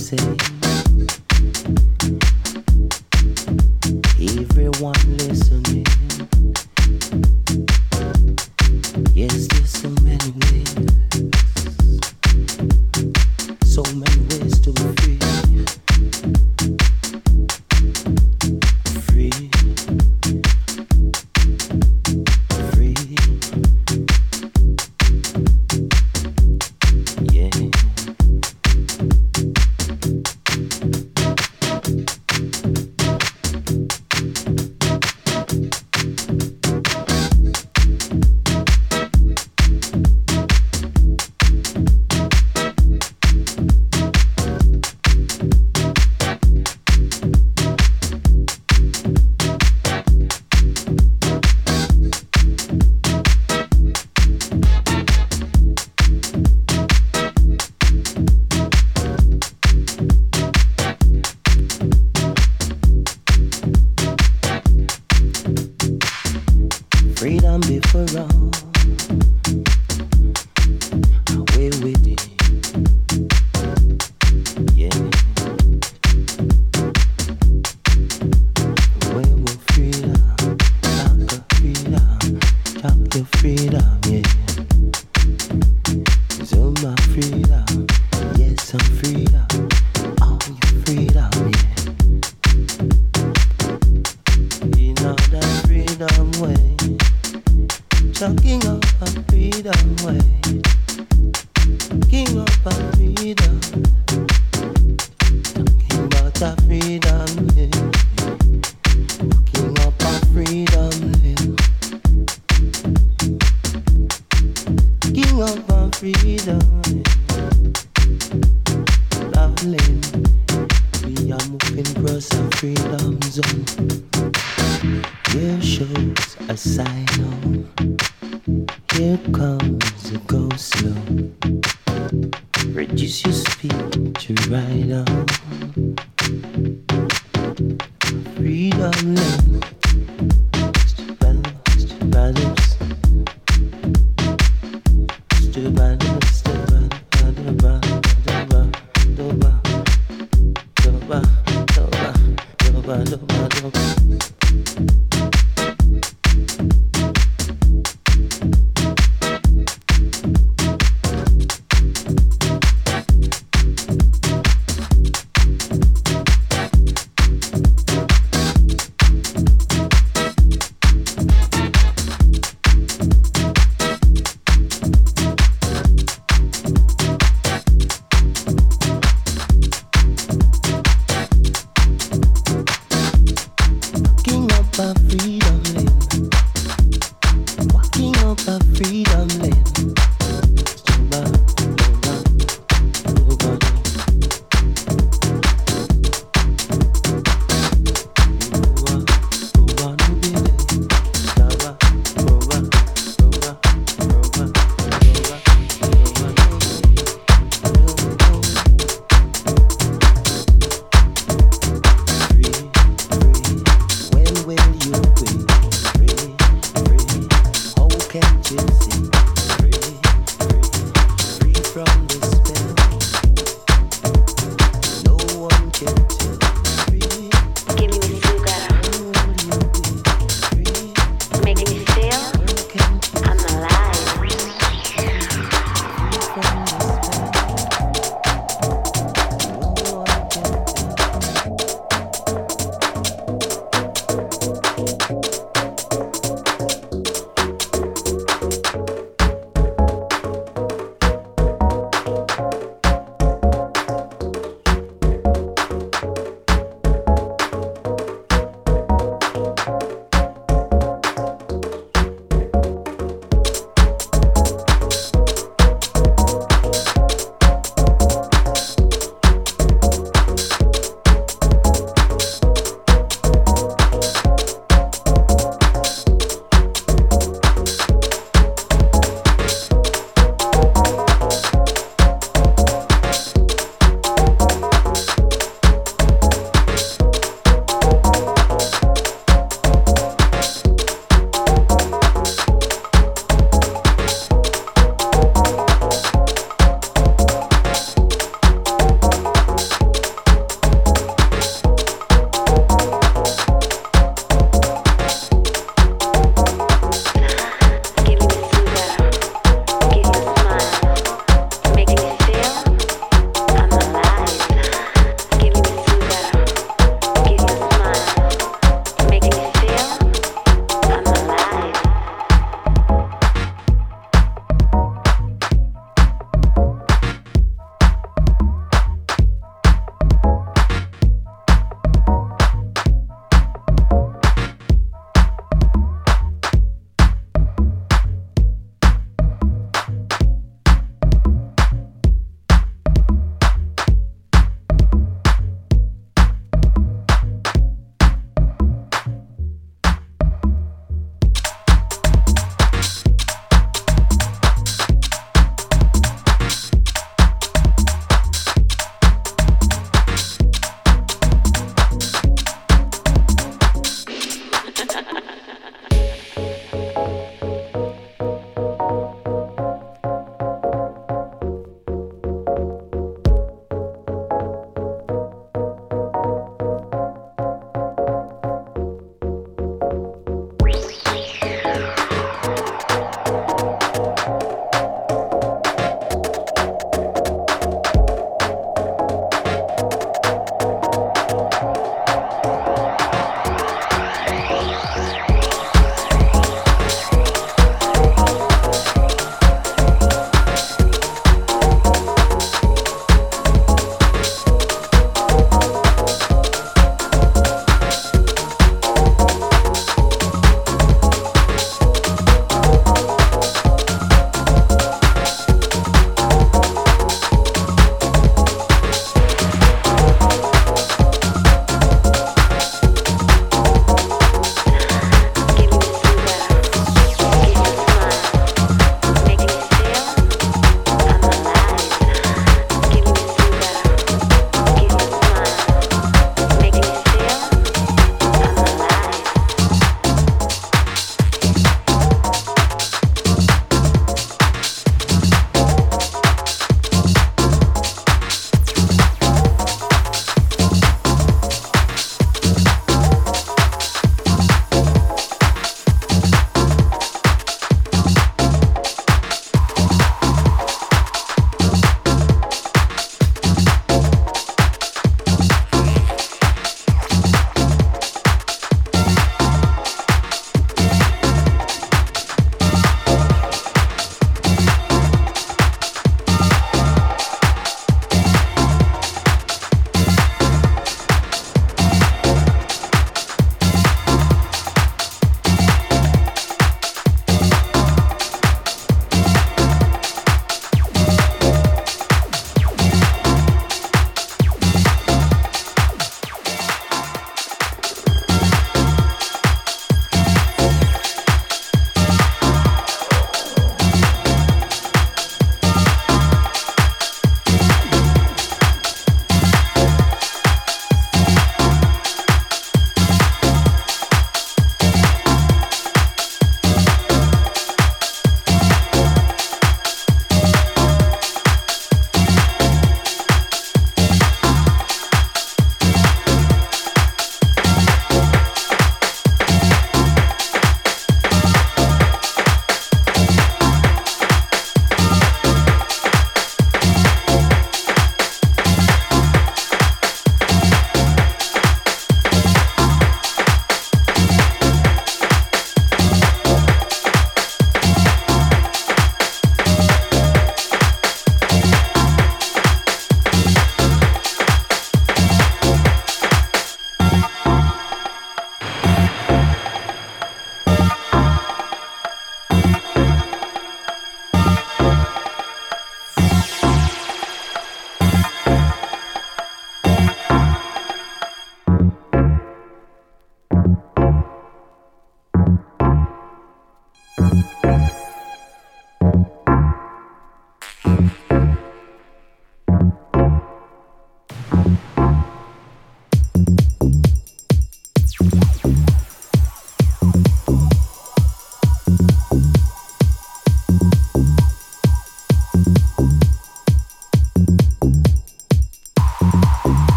say. Everyone listening. Yes, there's so many ways. So many ways to be free. Free.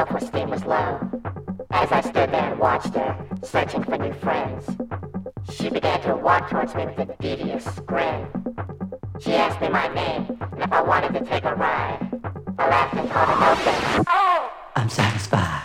self-esteem was low. As I stood there and watched her, searching for new friends, she began to walk towards me with a devious grin. She asked me my name and if I wanted to take a ride. I laughed and called her no thanks. Oh! I'm satisfied.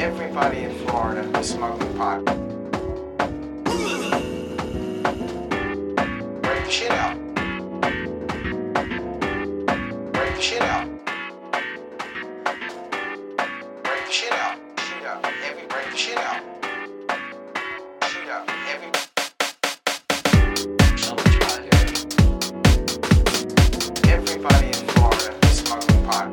everybody in Florida is smuggling pot. Break the shit out. Break the shit out. Break the shit out. Shoot up. Every break the shit out. Shoot up. Every everybody in Florida is smuggling pot.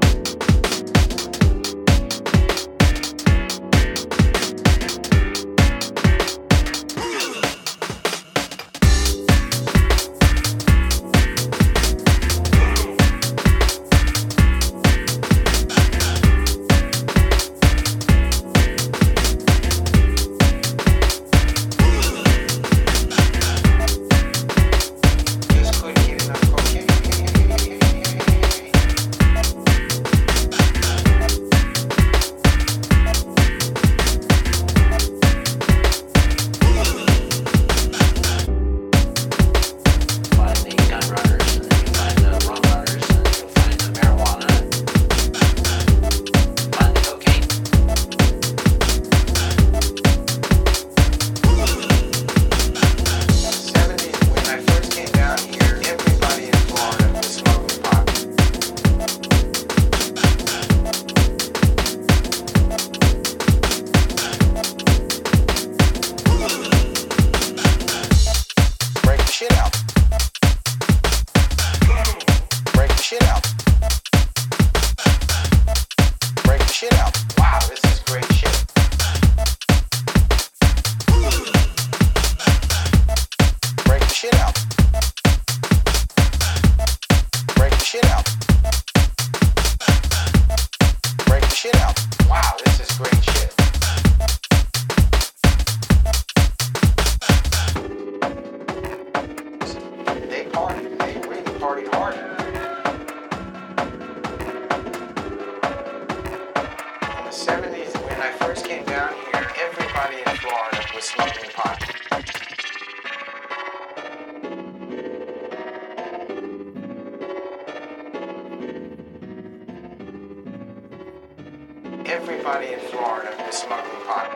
Everybody in Florida is smuggling pot.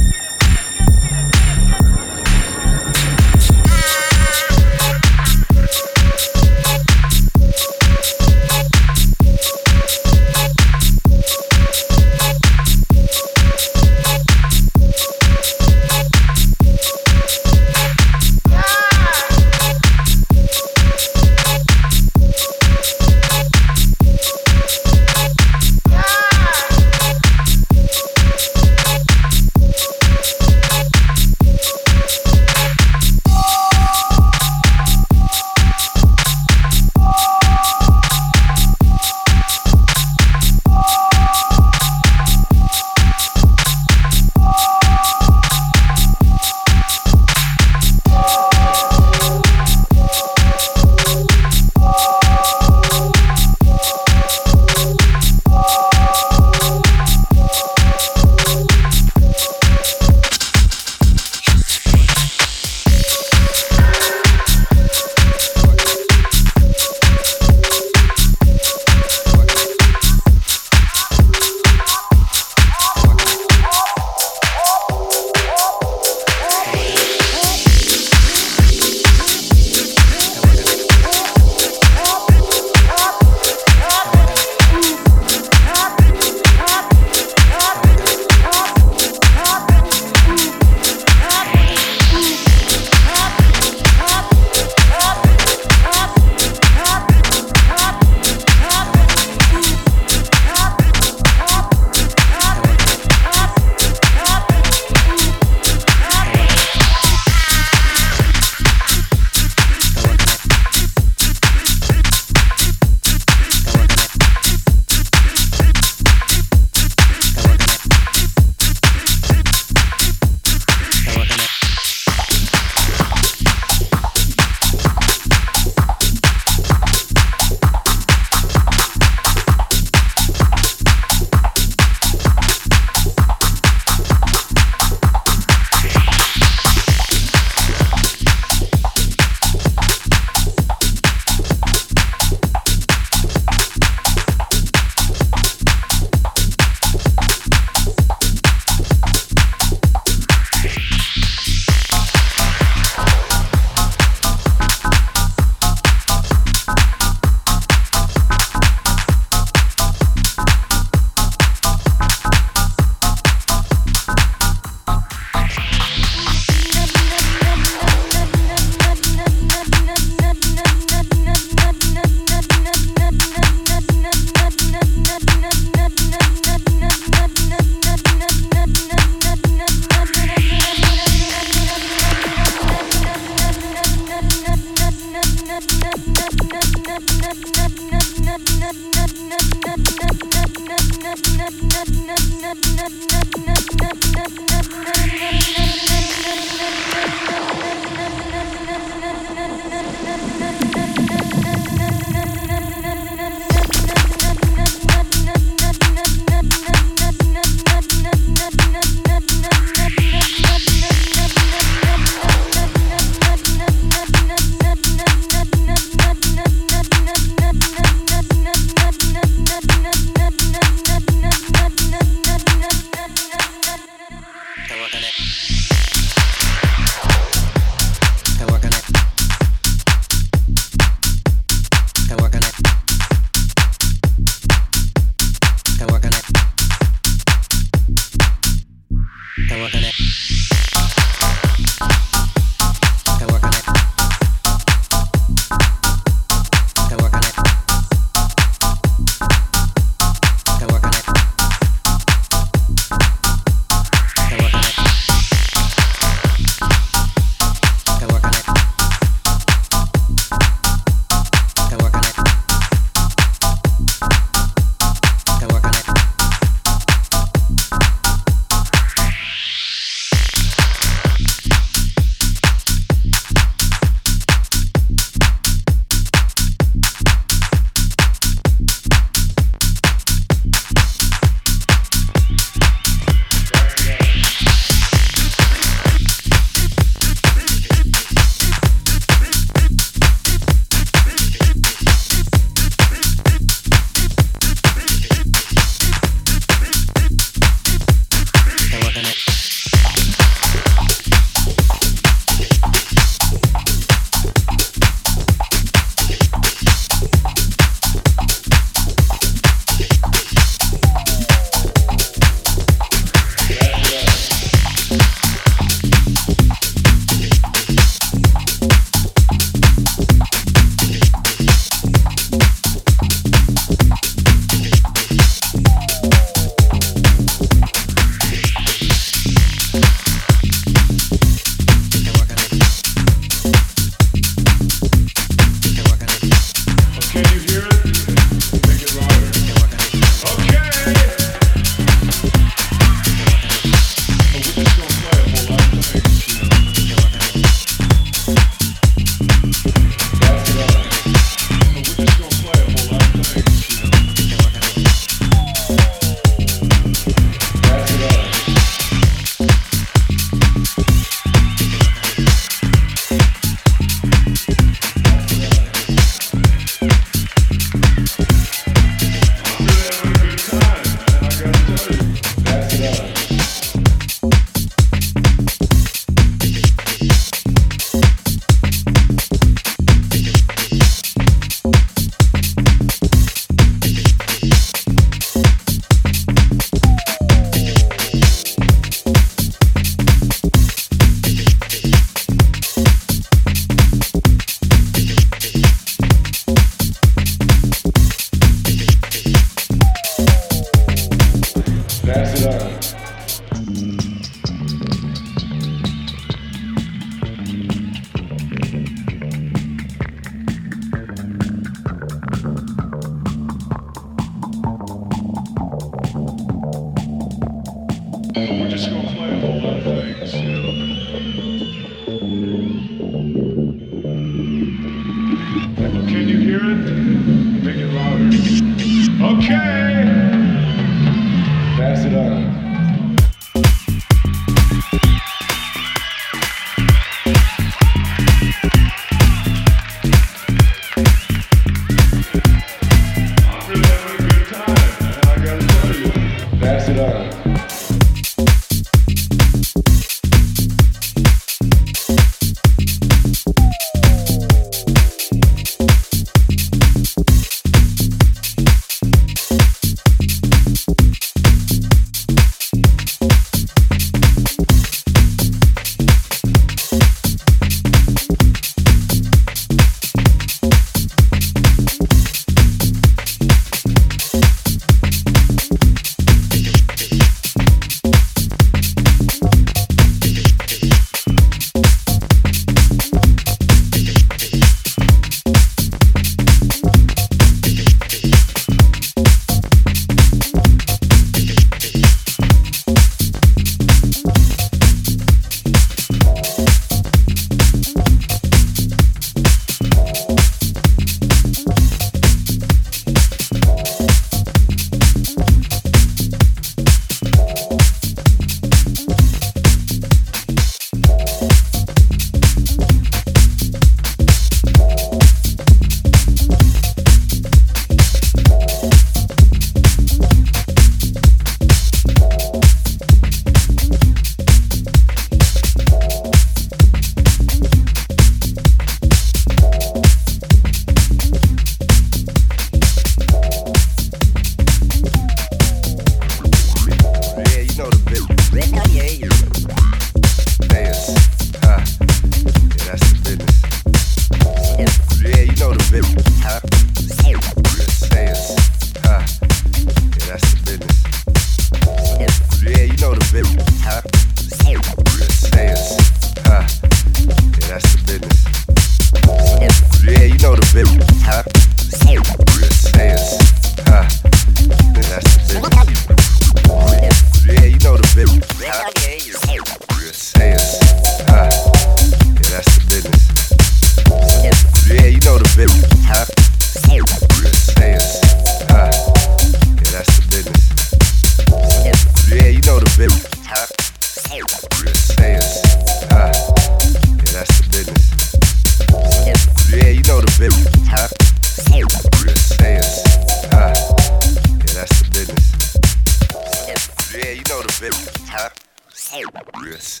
this?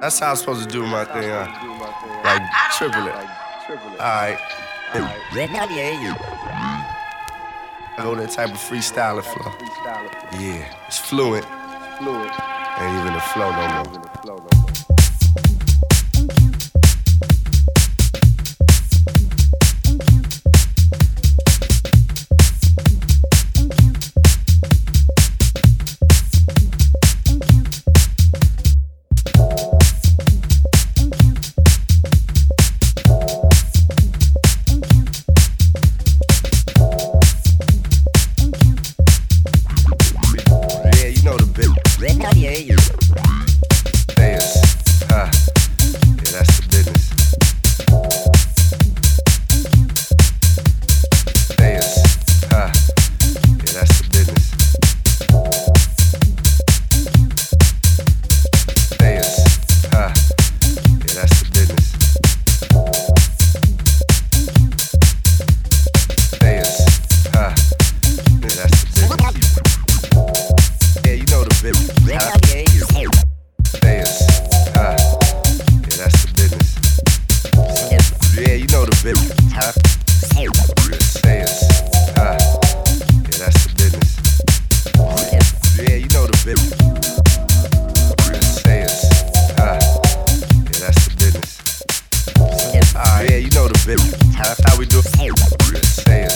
That's how I'm supposed to do my thing, huh? Like, triple it. Alright. I go that type of freestyle flow. Yeah, it's fluent. Ain't even a flow no more. Yeah, you know the bit. That's how we do it. Say it.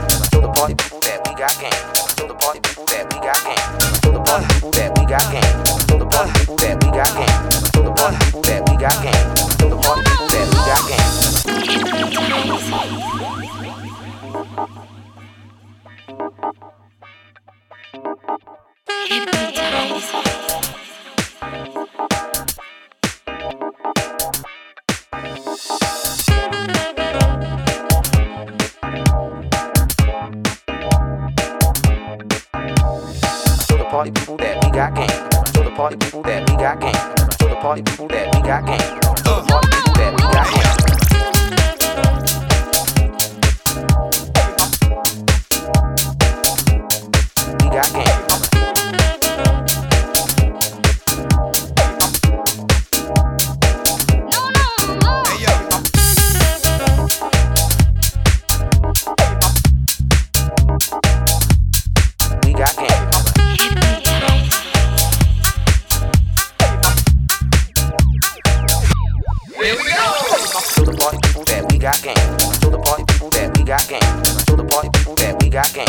Show the party people that we got game. Show the party people that we got game. Show the party people that we got game. Show the party people that we got game. Show the party people that we got game. Show the party people that we got game. Party people that we got game. Show the party people that we got game. Show the party people that we got game. Show the party people that we got game. We got game. No. We got game. Got game. Show the party people that we got game. Show the party people that we got game.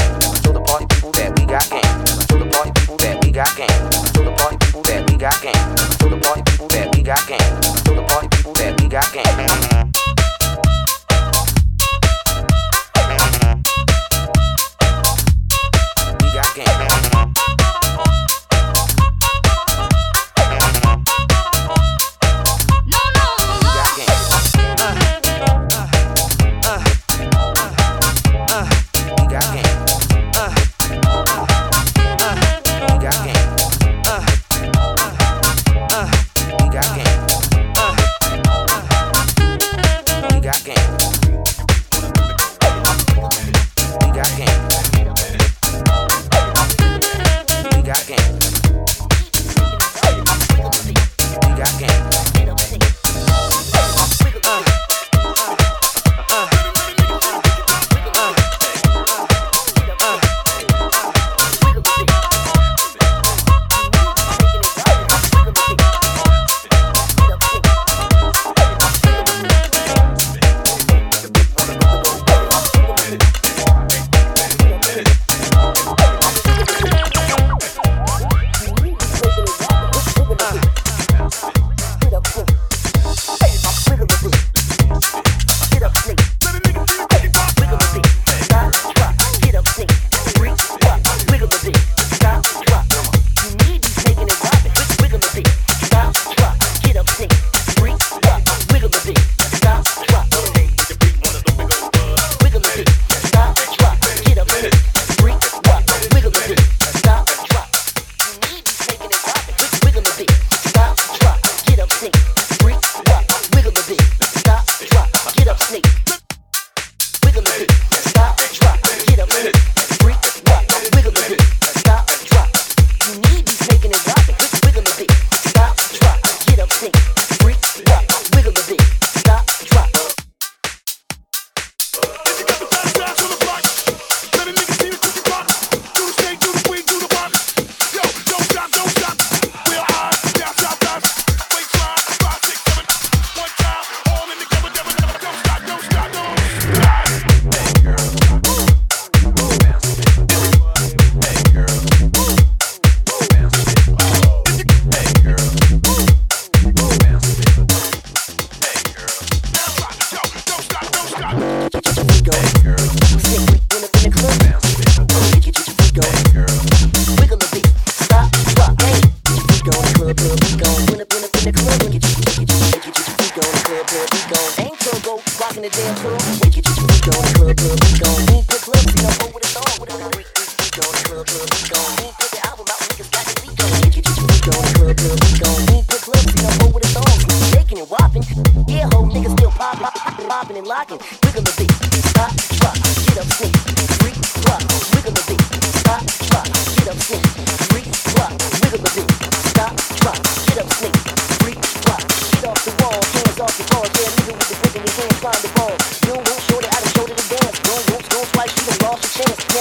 Show the party people that we got game. Show the party people that we got game. Show the party people that we got game. Show the party people that we got game. Show the party people that we got game.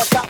Stop.